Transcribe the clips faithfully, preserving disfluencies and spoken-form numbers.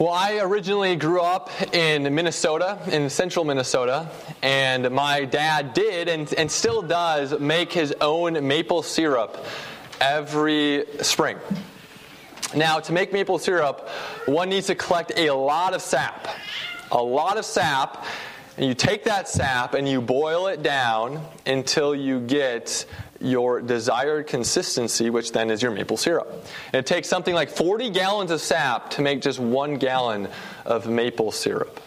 Well, I originally grew up in Minnesota, in central Minnesota, and my dad did and, and still does make his own maple syrup every spring. Now, to make maple syrup, one needs to collect a lot of sap, a lot of sap, and you take that sap and you boil it down until you get your desired consistency, which then is your maple syrup. And it takes something like forty gallons of sap to make just one gallon of maple syrup.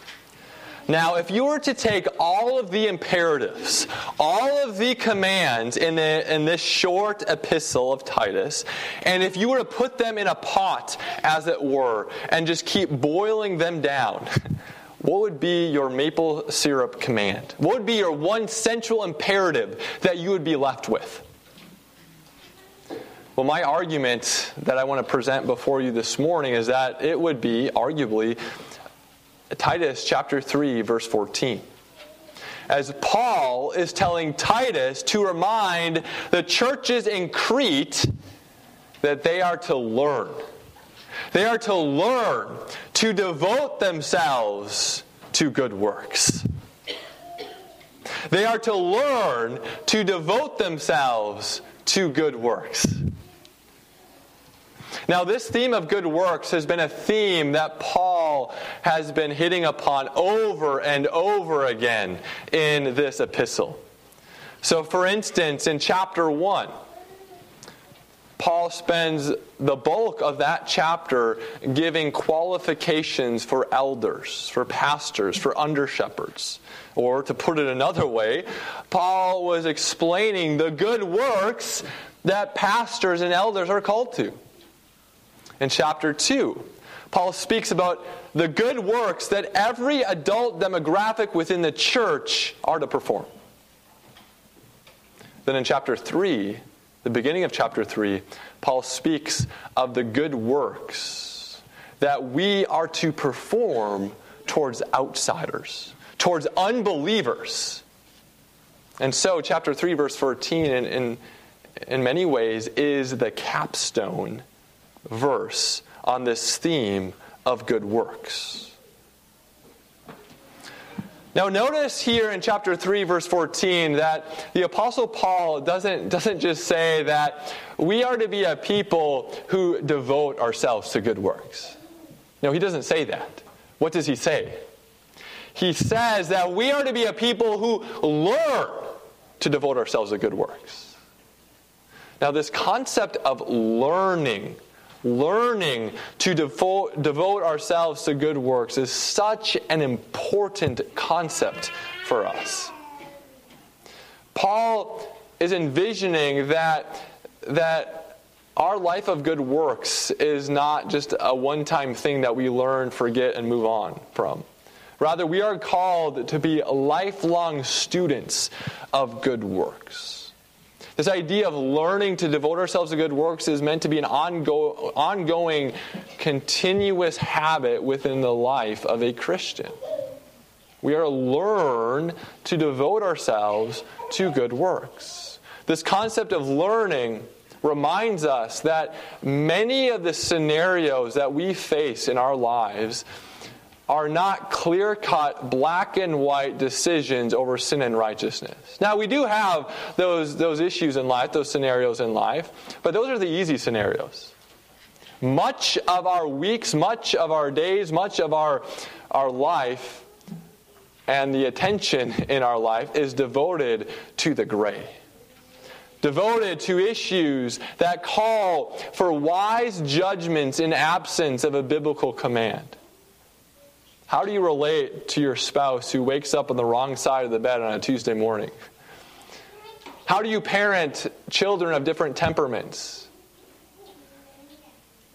Now, if you were to take all of the imperatives, all of the commands in, the, in this short epistle of Titus, and if you were to put them in a pot, as it were, and just keep boiling them down, what would be your maple syrup command? What would be your one central imperative that you would be left with? Well, my argument that I want to present before you this morning is that it would be, arguably, Titus chapter three, verse fourteen. As Paul is telling Titus to remind the churches in Crete that they are to learn. They are to learn to devote themselves to good works. They are to learn to devote themselves to good works. Now, this theme of good works has been a theme that Paul has been hitting upon over and over again in this epistle. So, for instance, in chapter one, Paul spends the bulk of that chapter giving qualifications for elders, for pastors, for under-shepherds. Or, to put it another way, Paul was explaining the good works that pastors and elders are called to. In chapter two, Paul speaks about the good works that every adult demographic within the church are to perform. Then in chapter three, the beginning of chapter three, Paul speaks of the good works that we are to perform towards outsiders, towards unbelievers. And so chapter three, verse fourteen, in, in, in many ways, is the capstone verse on this theme of good works. Now notice here in chapter three, verse fourteen, that the Apostle Paul doesn't, doesn't just say that we are to be a people who devote ourselves to good works. No, he doesn't say that. What does he say? He says that we are to be a people who learn to devote ourselves to good works. Now this concept of learning Learning to devote, devote ourselves to good works is such an important concept for us. Paul is envisioning that, that our life of good works is not just a one-time thing that we learn, forget, and move on from. Rather, we are called to be lifelong students of good works. This idea of learning to devote ourselves to good works is meant to be an ongo- ongoing, continuous habit within the life of a Christian. We are to learn to devote ourselves to good works. This concept of learning reminds us that many of the scenarios that we face in our lives are not clear-cut, black-and-white decisions over sin and righteousness. Now, we do have those, those issues in life, those scenarios in life, but those are the easy scenarios. Much of our weeks, much of our days, much of our, our life, and the attention in our life is devoted to the gray. Devoted to issues that call for wise judgments in absence of a biblical command. How do you relate to your spouse who wakes up on the wrong side of the bed on a Tuesday morning? How do you parent children of different temperaments?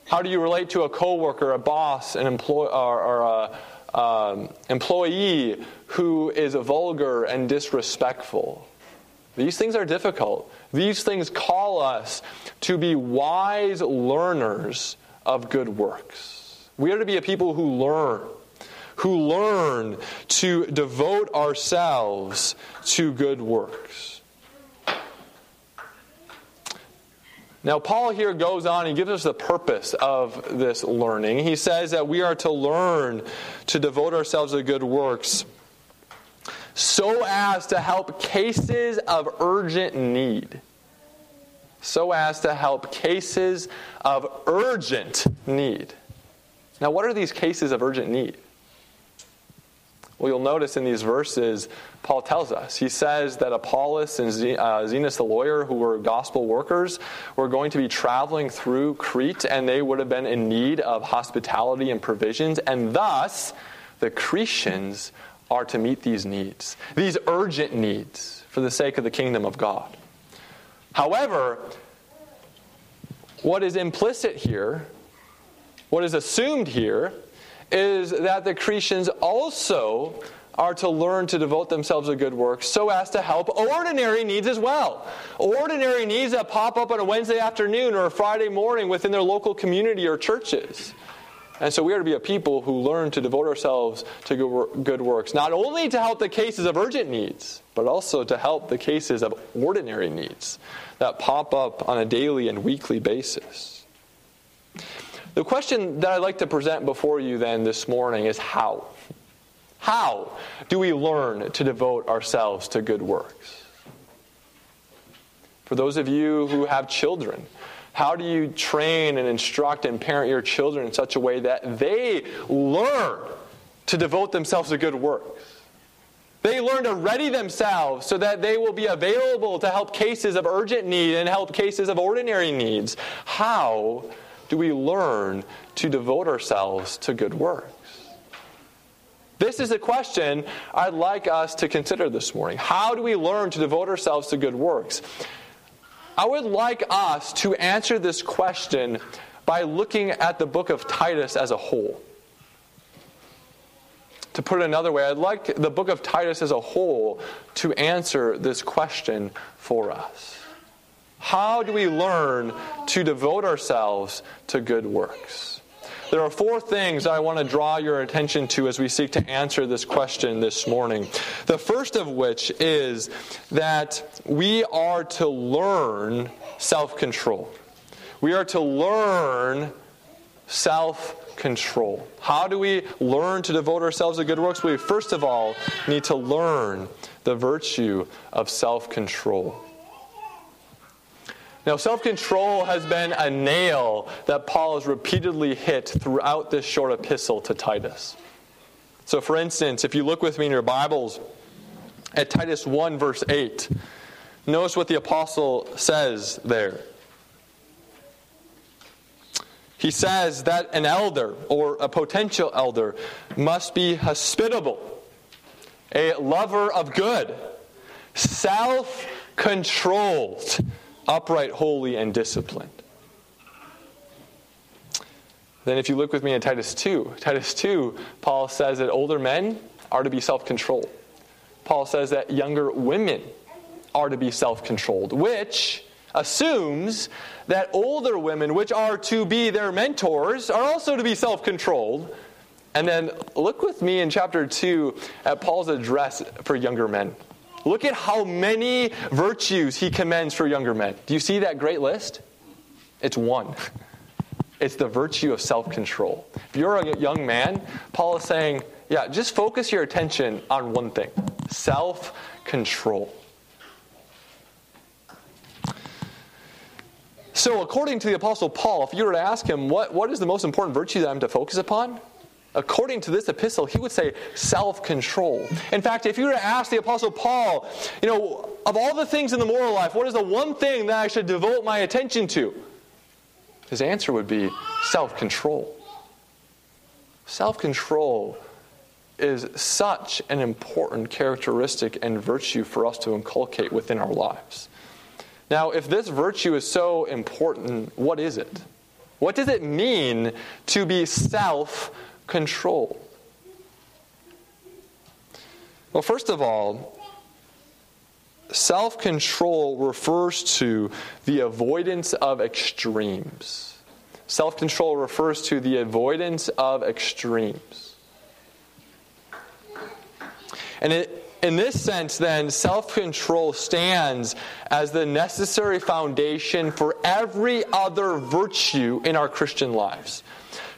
How do you relate to a coworker, a boss, an employ- or, or a, um, employee who is vulgar and disrespectful? These things are difficult. These things call us to be wise learners of good works. We are to be a people who learn. who learn to devote ourselves to good works. Now, Paul here goes on and gives us the purpose of this learning. He says that we are to learn to devote ourselves to good works so as to help cases of urgent need. So as to help cases of urgent need. Now, what are these cases of urgent need? Well, you'll notice in these verses, Paul tells us. He says that Apollos and Zenas the lawyer, who were gospel workers, were going to be traveling through Crete, and they would have been in need of hospitality and provisions, and thus the Cretians are to meet these needs, these urgent needs, for the sake of the kingdom of God. However, what is implicit here, what is assumed here, is that the Cretians also are to learn to devote themselves to good works so as to help ordinary needs as well. Ordinary needs that pop up on a Wednesday afternoon or a Friday morning within their local community or churches. And so we are to be a people who learn to devote ourselves to good works, not only to help the cases of urgent needs, but also to help the cases of ordinary needs that pop up on a daily and weekly basis. The question that I'd like to present before you then this morning is how? How do we learn to devote ourselves to good works? For those of you who have children, how do you train and instruct and parent your children in such a way that they learn to devote themselves to good works? They learn to ready themselves so that they will be available to help cases of urgent need and help cases of ordinary needs. How do we learn to devote ourselves to good works? This is the question I'd like us to consider this morning. How do we learn to devote ourselves to good works? I would like us to answer this question by looking at the book of Titus as a whole. To put it another way, I'd like the book of Titus as a whole to answer this question for us. How do we learn to devote ourselves to good works? There are four things I want to draw your attention to as we seek to answer this question this morning. The first of which is that we are to learn self-control. We are to learn self-control. How do we learn to devote ourselves to good works? We first of all need to learn the virtue of self-control. Now, self-control has been a nail that Paul has repeatedly hit throughout this short epistle to Titus. So, for instance, if you look with me in your Bibles at Titus one, verse eight, notice what the apostle says there. He says that an elder, or a potential elder, must be hospitable, a lover of good, self-controlled, upright, holy, and disciplined. Then if you look with me in Titus two, Titus two, Paul says that older men are to be self-controlled. Paul says that younger women are to be self-controlled, which assumes that older women, which are to be their mentors, are also to be self-controlled. And then look with me in chapter two at Paul's address for younger men. Look at how many virtues he commends for younger men. Do you see that great list? It's one. It's the virtue of self-control. If you're a young man, Paul is saying, yeah, just focus your attention on one thing. Self-control. So according to the Apostle Paul, if you were to ask him, what, what is the most important virtue that I'm to focus upon? According to this epistle, he would say self-control. In fact, if you were to ask the Apostle Paul, you know, of all the things in the moral life, what is the one thing that I should devote my attention to? His answer would be self-control. Self-control is such an important characteristic and virtue for us to inculcate within our lives. Now, if this virtue is so important, what is it? What does it mean to be self-control? Control. Well, first of all, self-control refers to the avoidance of extremes. Self-control refers to the avoidance of extremes. And it In this sense, then, self-control stands as the necessary foundation for every other virtue in our Christian lives.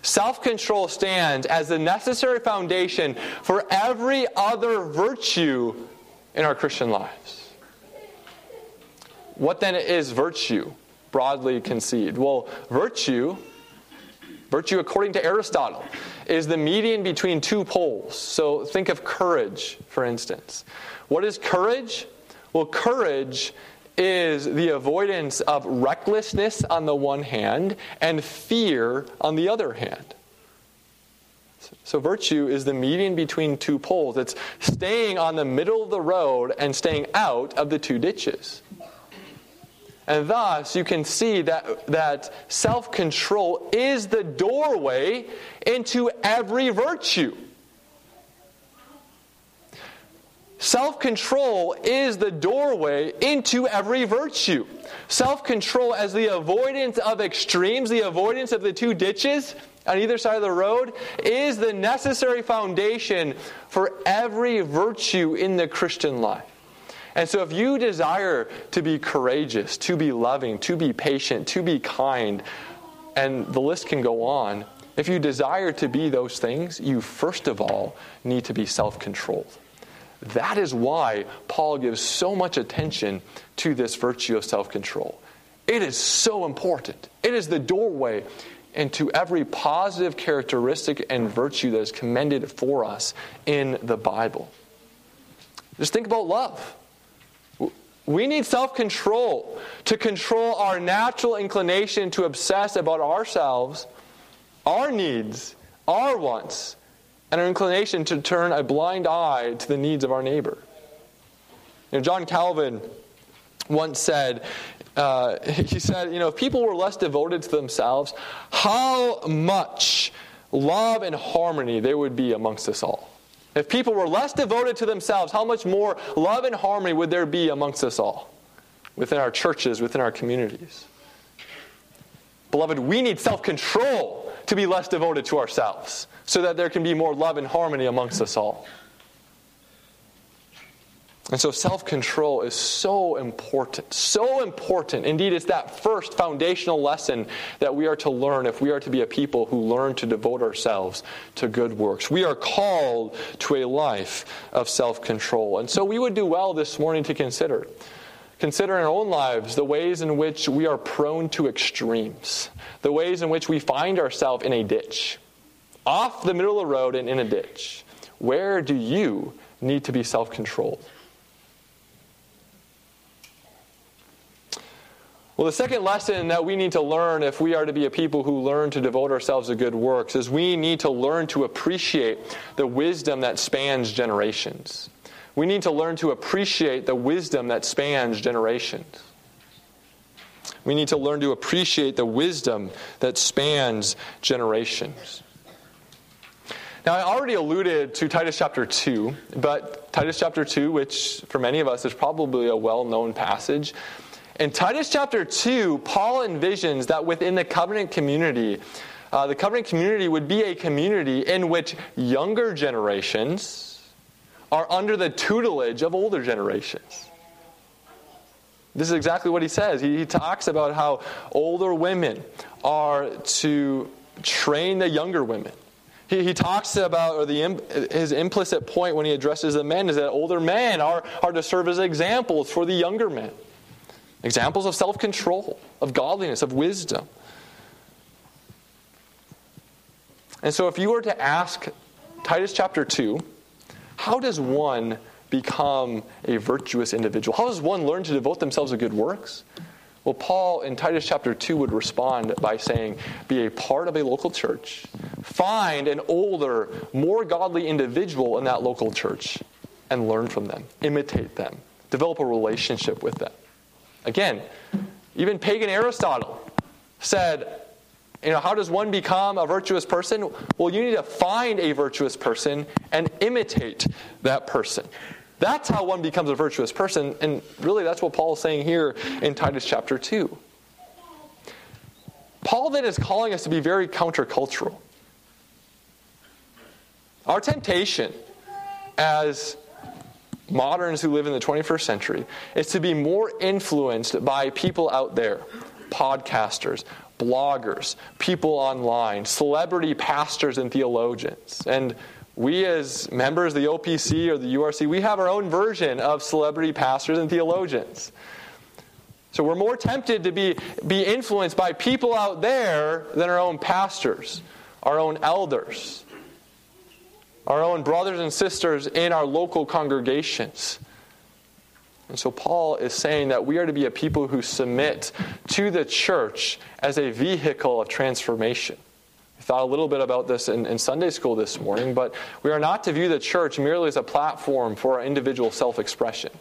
Self-control stands as the necessary foundation for every other virtue in our Christian lives. What then is virtue, broadly conceived? Well, virtue, virtue according to Aristotle, is the median between two poles. So think of courage, for instance. What is courage? Well, courage is the avoidance of recklessness on the one hand and fear on the other hand. So virtue is the median between two poles. It's staying on the middle of the road and staying out of the two ditches. And thus, you can see that, that self-control is the doorway into every virtue. Self-control is the doorway into every virtue. Self-control as the avoidance of extremes, the avoidance of the two ditches on either side of the road, is the necessary foundation for every virtue in the Christian life. And so if you desire to be courageous, to be loving, to be patient, to be kind, and the list can go on, if you desire to be those things, you first of all need to be self-controlled. That is why Paul gives so much attention to this virtue of self-control. It is so important. It is the doorway into every positive characteristic and virtue that is commended for us in the Bible. Just think about love. We need self-control to control our natural inclination to obsess about ourselves, our needs, our wants, and our inclination to turn a blind eye to the needs of our neighbor. You know, John Calvin once said, uh, he said, you know, if people were less devoted to themselves, how much love and harmony there would be amongst us all. If people were less devoted to themselves, how much more love and harmony would there be amongst us all, within our churches, within our communities? Beloved, we need self-control to be less devoted to ourselves, so that there can be more love and harmony amongst us all. And so self-control is so important, so important. Indeed, it's that first foundational lesson that we are to learn if we are to be a people who learn to devote ourselves to good works. We are called to a life of self-control. And so we would do well this morning to consider. Consider in our own lives the ways in which we are prone to extremes, the ways in which we find ourselves in a ditch, off the middle of the road and in a ditch. Where do you need to be self-controlled? Well, the second lesson that we need to learn if we are to be a people who learn to devote ourselves to good works is we need to learn to appreciate the wisdom that spans generations. We need to learn to appreciate the wisdom that spans generations. We need to learn to appreciate the wisdom that spans generations. Now, I already alluded to Titus chapter two, but Titus chapter two, which for many of us is probably a well-known passage. In Titus chapter two, Paul envisions that within the covenant community, uh, the covenant community would be a community in which younger generations are under the tutelage of older generations. This is exactly what he says. He, he talks about how older women are to train the younger women. He, he talks about, or the his implicit point when he addresses the men is that older men are, are to serve as examples for the younger men. Examples of self-control, of godliness, of wisdom. And so if you were to ask Titus chapter two, how does one become a virtuous individual? How does one learn to devote themselves to good works? Well, Paul in Titus chapter two would respond by saying, be a part of a local church. Find an older, more godly individual in that local church and learn from them. Imitate them. Develop a relationship with them. Again, even pagan Aristotle said, you know, how does one become a virtuous person? Well, you need to find a virtuous person and imitate that person. That's how one becomes a virtuous person, and really that's what Paul is saying here in Titus chapter two. Paul then is calling us to be very countercultural. Our temptation as moderns who live in the twenty-first century, is to be more influenced by people out there, podcasters, bloggers, people online, celebrity pastors and theologians. And we as members of the O P C or the U R C, we have our own version of celebrity pastors and theologians. So we're more tempted to be, be influenced by people out there than our own pastors, our own elders, our own brothers and sisters in our local congregations. And so Paul is saying that we are to be a people who submit to the church as a vehicle of transformation. We thought a little bit about this in, in Sunday school this morning, but we are not to view the church merely as a platform for our individual self-expression.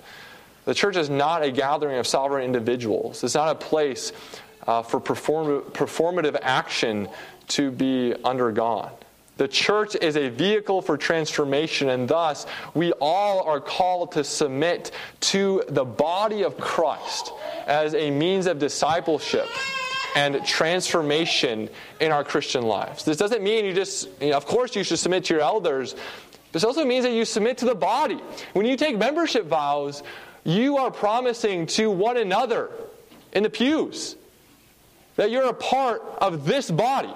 The church is not a gathering of sovereign individuals. It's not a place uh, for perform- performative action to be undergone. The church is a vehicle for transformation, and thus we all are called to submit to the body of Christ as a means of discipleship and transformation in our Christian lives. This doesn't mean you just, you know, of course you should submit to your elders. This also means that you submit to the body. When you take membership vows, you are promising to one another in the pews that you're a part of this body,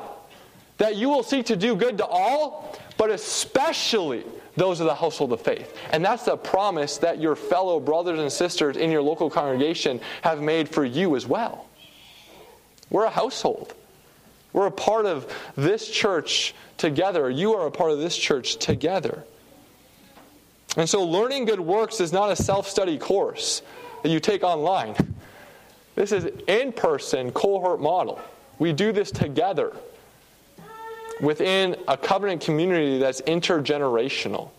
that you will seek to do good to all, but especially those of the household of faith. And that's the promise that your fellow brothers and sisters in your local congregation have made for you as well. We're a household. We're a part of this church together. You are a part of this church together. And so learning good works is not a self-study course that you take online. This is in-person cohort model. We do this together within a covenant community that's intergenerational.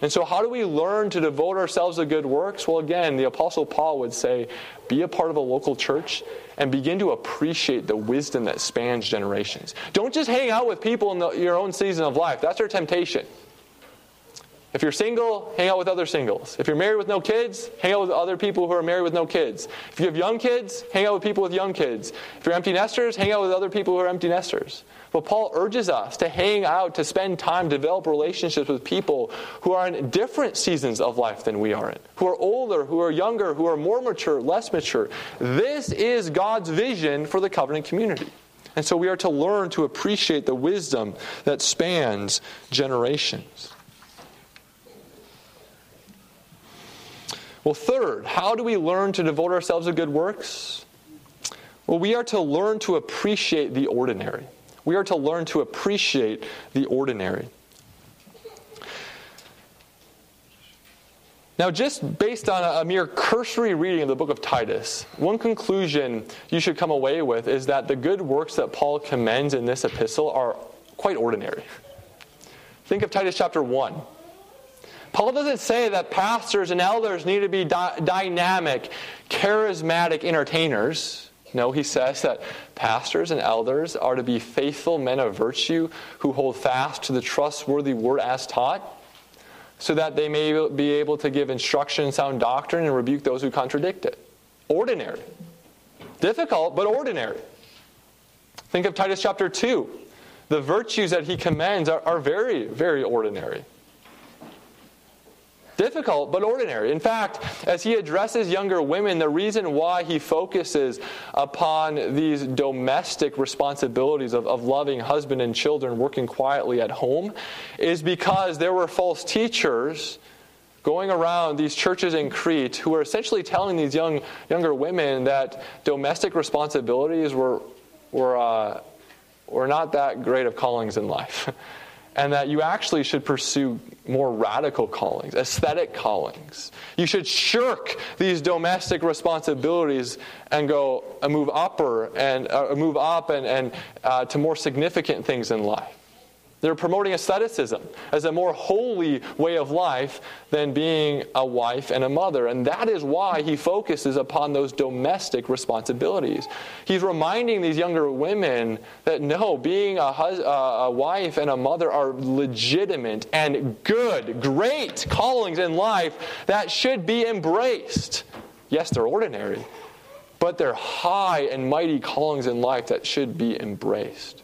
And so how do we learn to devote ourselves to good works? Well, again, the Apostle Paul would say, be a part of a local church and begin to appreciate the wisdom that spans generations. Don't just hang out with people in the, your own season of life. That's our temptation. If you're single, hang out with other singles. If you're married with no kids, hang out with other people who are married with no kids. If you have young kids, hang out with people with young kids. If you're empty nesters, hang out with other people who are empty nesters. But Paul urges us to hang out, to spend time, develop relationships with people who are in different seasons of life than we are in, who are older, who are younger, who are more mature, less mature. This is God's vision for the covenant community. And so we are to learn to appreciate the wisdom that spans generations. Well, third, how do we learn to devote ourselves to good works? Well, we are to learn to appreciate the ordinary. We are to learn to appreciate the ordinary. Now, just based on a, a mere cursory reading of the book of Titus, one conclusion you should come away with is that the good works that Paul commends in this epistle are quite ordinary. Think of Titus chapter one. Paul doesn't say that pastors and elders need to be dy- dynamic, charismatic entertainers. No, he says that pastors and elders are to be faithful men of virtue who hold fast to the trustworthy word as taught, so that they may be able to give instruction in sound doctrine and rebuke those who contradict it. Ordinary. Difficult, but ordinary. Think of Titus chapter two. The virtues that he commends are, are very, very ordinary. Difficult, but ordinary. In fact, as he addresses younger women, the reason why he focuses upon these domestic responsibilities of, of loving husband and children, working quietly at home, is because there were false teachers going around these churches in Crete who were essentially telling these young younger women that domestic responsibilities were, were, uh, were not that great of callings in life. And that you actually should pursue more radical callings, aesthetic callings. You should shirk these domestic responsibilities and go and move upper and uh, move up and and uh, to more significant things in life. They're promoting asceticism as a more holy way of life than being a wife and a mother. And that is why he focuses upon those domestic responsibilities. He's reminding these younger women that no, being a, hus- uh, a wife and a mother are legitimate and good, great callings in life that should be embraced. Yes, they're ordinary, but they're high and mighty callings in life that should be embraced.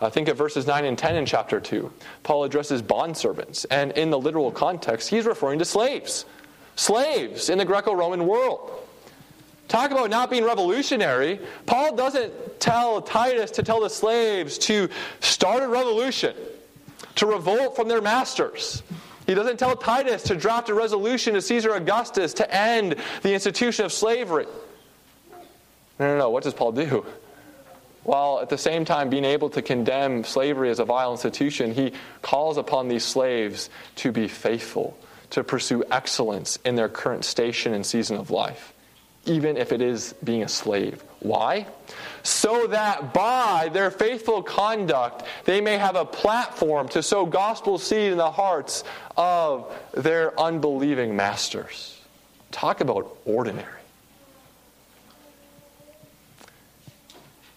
Uh, think of verses nine and ten in chapter two. Paul addresses bondservants, and in the literal context, he's referring to slaves. Slaves in the Greco-Roman world. Talk about not being revolutionary. Paul doesn't tell Titus to tell the slaves to start a revolution, to revolt from their masters. He doesn't tell Titus to draft a resolution to Caesar Augustus to end the institution of slavery. No, no, no. What does Paul do? While at the same time being able to condemn slavery as a vile institution, he calls upon these slaves to be faithful, to pursue excellence in their current station and season of life, even if it is being a slave. Why? So that by their faithful conduct, they may have a platform to sow gospel seed in the hearts of their unbelieving masters. Talk about ordinary.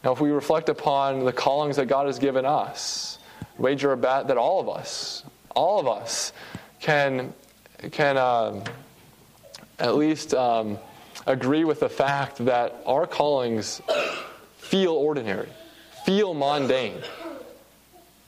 Now, if we reflect upon the callings that God has given us, wager a bet that all of us, all of us can, can um, at least um, agree with the fact that our callings feel ordinary, feel mundane.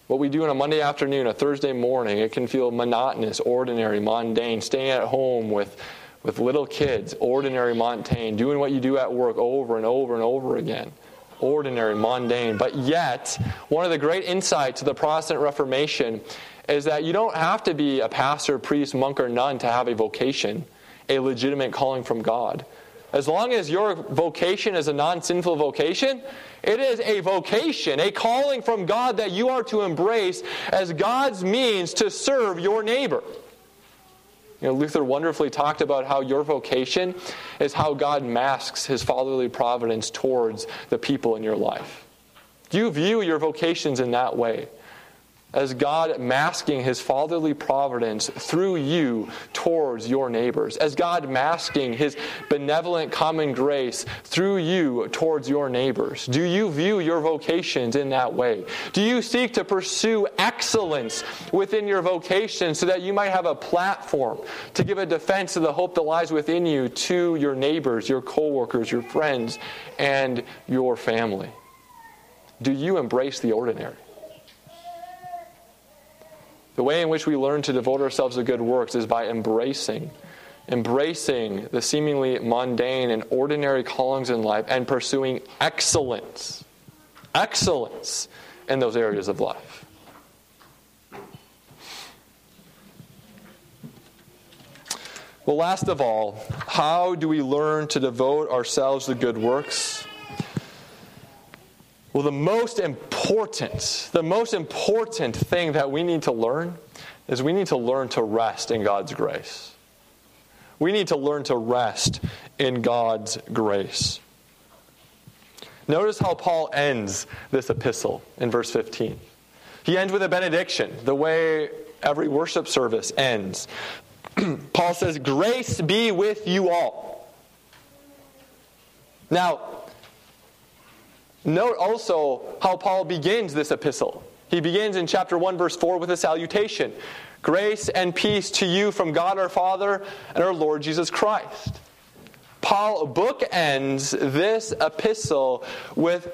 What we do on a Monday afternoon, a Thursday morning, it can feel monotonous, ordinary, mundane, staying at home with, with little kids, ordinary, mundane, doing what you do at work over and over and over again. Ordinary, mundane. But yet, one of the great insights of the Protestant Reformation is that you don't have to be a pastor, priest, monk, or nun to have a vocation, a legitimate calling from God. As long as your vocation is a non-sinful vocation, it is a vocation, a calling from God that you are to embrace as God's means to serve your neighbor. You know, Luther wonderfully talked about how your vocation is how God masks his fatherly providence towards the people in your life. You view your vocations in that way, as God masking his fatherly providence through you towards your neighbors, as God masking his benevolent common grace through you towards your neighbors. Do you view your vocations in that way? Do you seek to pursue excellence within your vocation so that you might have a platform to give a defense of the hope that lies within you to your neighbors, your co-workers, your friends, and your family? Do you embrace the ordinary? The way in which we learn to devote ourselves to good works is by embracing, embracing the seemingly mundane and ordinary callings in life and pursuing excellence, excellence in those areas of life. Well, last of all, how do we learn to devote ourselves to good works? Well, the most important, the most important thing that we need to learn is we need to learn to rest in God's grace. We need to learn to rest in God's grace. Notice how Paul ends this epistle in verse fifteen. He ends with a benediction, the way every worship service ends. Paul says, "Grace be with you all." Now, note also how Paul begins this epistle. He begins in chapter one, verse four, with a salutation. Grace and peace to you from God our Father and our Lord Jesus Christ. Paul bookends this epistle with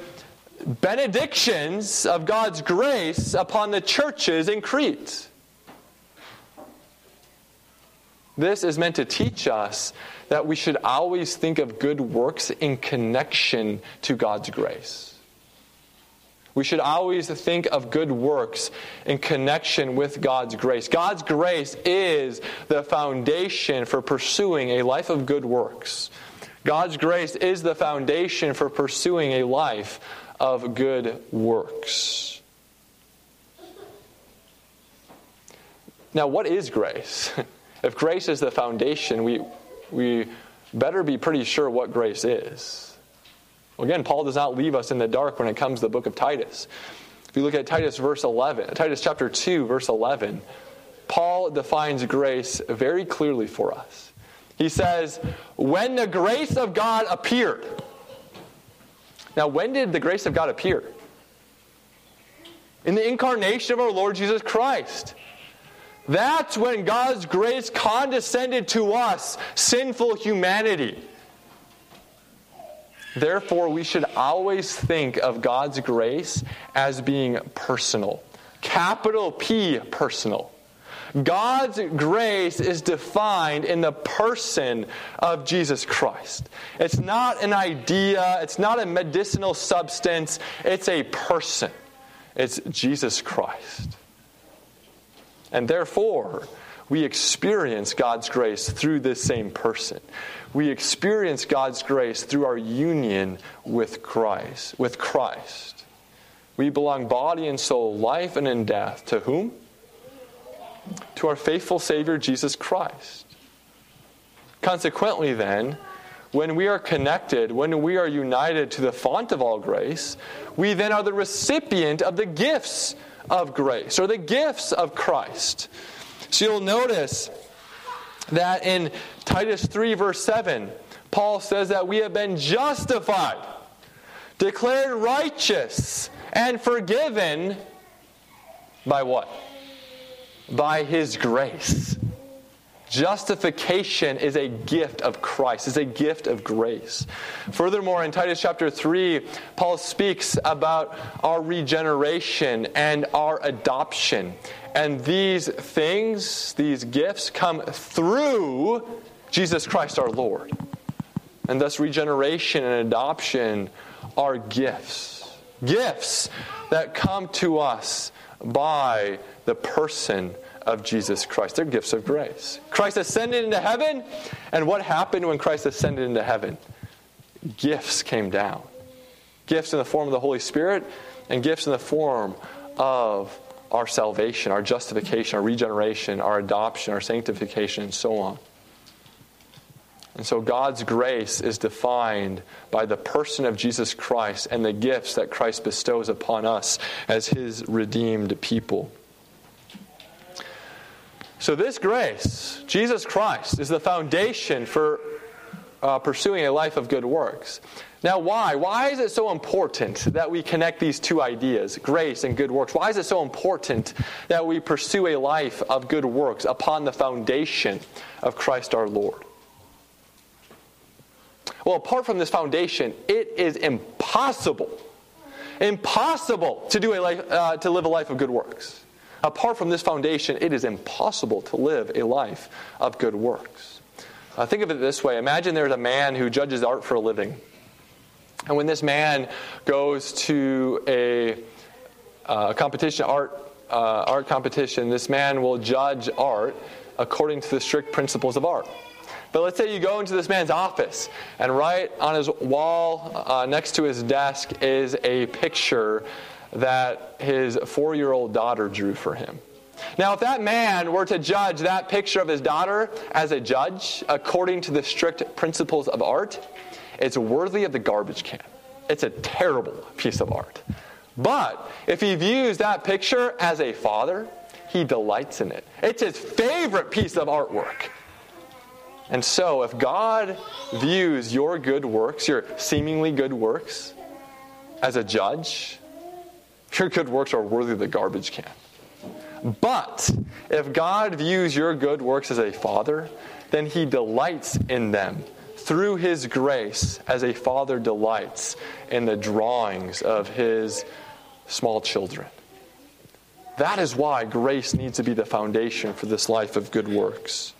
benedictions of God's grace upon the churches in Crete. This is meant to teach us that we should always think of good works in connection to God's grace. We should always think of good works in connection with God's grace. God's grace is the foundation for pursuing a life of good works. God's grace is the foundation for pursuing a life of good works. Now, what is grace? If grace is the foundation, we we better be pretty sure what grace is. Well, again, Paul does not leave us in the dark when it comes to the book of Titus. If you look at Titus verse eleven, Titus chapter two, verse eleven, Paul defines grace very clearly for us. He says, "When the grace of God appeared." Now, when did the grace of God appear? In the incarnation of our Lord Jesus Christ. That's when God's grace condescended to us, sinful humanity. Therefore, we should always think of God's grace as being personal. Capital P, personal. God's grace is defined in the person of Jesus Christ. It's not an idea. It's not a medicinal substance. It's a person. It's Jesus Christ. And therefore, we experience God's grace through this same person. We experience God's grace through our union with Christ. With Christ. We belong body and soul, life and in death. To whom? To our faithful Savior, Jesus Christ. Consequently, then, when we are connected, when we are united to the font of all grace, we then are the recipient of the gifts of grace, or the gifts of Christ. So you'll notice that in Titus three, verse seven, Paul says that we have been justified, declared righteous, and forgiven by what? By His grace. Justification is a gift of Christ. It's a gift of grace. Furthermore, in Titus chapter three, Paul speaks about our regeneration and our adoption. And these things, these gifts, come through Jesus Christ our Lord. And thus regeneration and adoption are gifts. Gifts that come to us by the person of Jesus Christ. They're gifts of grace. Christ ascended into heaven, and what happened when Christ ascended into heaven? Gifts came down. Gifts in the form of the Holy Spirit, and gifts in the form of our salvation, our justification, our regeneration, our adoption, our sanctification, and so on. And so God's grace is defined by the person of Jesus Christ and the gifts that Christ bestows upon us as His redeemed people. So this grace, Jesus Christ, is the foundation for uh, pursuing a life of good works. Now why? Why is it so important that we connect these two ideas, grace and good works? Why is it so important that we pursue a life of good works upon the foundation of Christ our Lord? Well, apart from this foundation, it is impossible, impossible to do a life, uh, to live a life of good works. Apart from this foundation, it is impossible to live a life of good works. Uh, think of it this way. Imagine there's a man who judges art for a living. And when this man goes to a uh, competition, art uh, art competition, this man will judge art according to the strict principles of art. But let's say you go into this man's office, and right on his wall, uh, next to his desk, is a picture that his four-year-old daughter drew for him. Now, if that man were to judge that picture of his daughter as a judge, according to the strict principles of art, it's worthy of the garbage can. It's a terrible piece of art. But if he views that picture as a father, he delights in it. It's his favorite piece of artwork. And so, if God views your good works, your seemingly good works, as a judge, your good works are worthy of the garbage can. But if God views your good works as a father, then He delights in them through His grace, as a father delights in the drawings of his small children. That is why grace needs to be the foundation for this life of good works.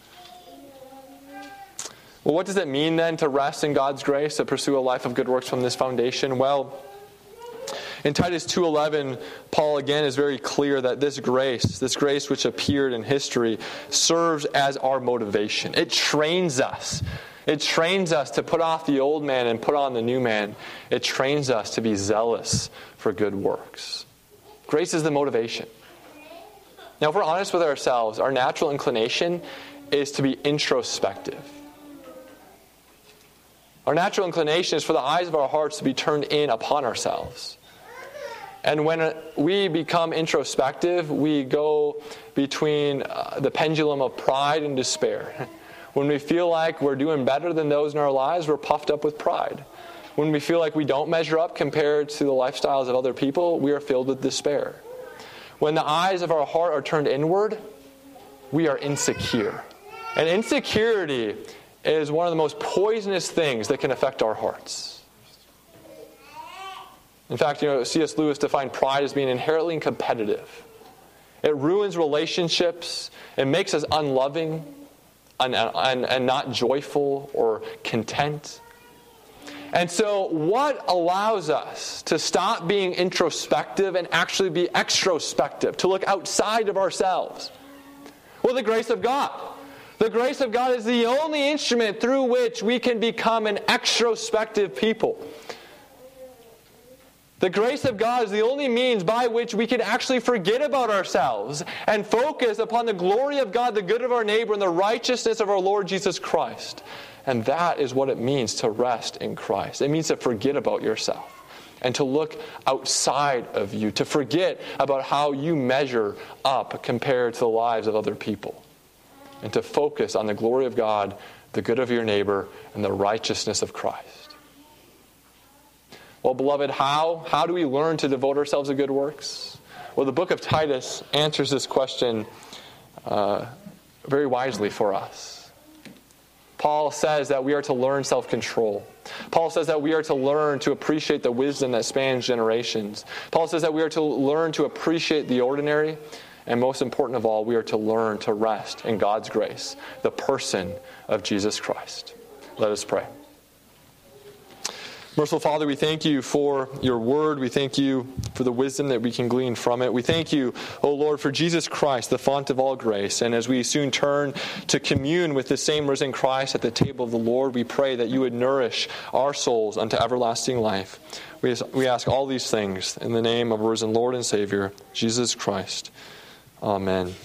Well, what does it mean then to rest in God's grace, to pursue a life of good works from this foundation? Well, in Titus two eleven, Paul again is very clear that this grace, this grace which appeared in history, serves as our motivation. It trains us. It trains us to put off the old man and put on the new man. It trains us to be zealous for good works. Grace is the motivation. Now, if we're honest with ourselves, our natural inclination is to be introspective. Our natural inclination is for the eyes of our hearts to be turned in upon ourselves. And when we become introspective, we go between uh, the pendulum of pride and despair. When we feel like we're doing better than those in our lives, we're puffed up with pride. When we feel like we don't measure up compared to the lifestyles of other people, we are filled with despair. When the eyes of our heart are turned inward, we are insecure. And insecurity is one of the most poisonous things that can affect our hearts. In fact, you know, C S Lewis defined pride as being inherently competitive. It ruins relationships. It makes us unloving and, and, and not joyful or content. And so what allows us to stop being introspective and actually be extrospective, to look outside of ourselves? Well, the grace of God. The grace of God is the only instrument through which we can become an extrospective people. The grace of God is the only means by which we can actually forget about ourselves and focus upon the glory of God, the good of our neighbor, and the righteousness of our Lord Jesus Christ. And that is what it means to rest in Christ. It means to forget about yourself and to look outside of you, to forget about how you measure up compared to the lives of other people, and to focus on the glory of God, the good of your neighbor, and the righteousness of Christ. Well, beloved, how? How do we learn to devote ourselves to good works? Well, the book of Titus answers this question uh, very wisely for us. Paul says that we are to learn self-control. Paul says that we are to learn to appreciate the wisdom that spans generations. Paul says that we are to learn to appreciate the ordinary. And most important of all, we are to learn to rest in God's grace, the person of Jesus Christ. Let us pray. Merciful Father, we thank you for your word. We thank you for the wisdom that we can glean from it. We thank you, O Lord, for Jesus Christ, the font of all grace. And as we soon turn to commune with the same risen Christ at the table of the Lord, we pray that you would nourish our souls unto everlasting life. We we ask all these things in the name of our risen Lord and Savior, Jesus Christ. Amen.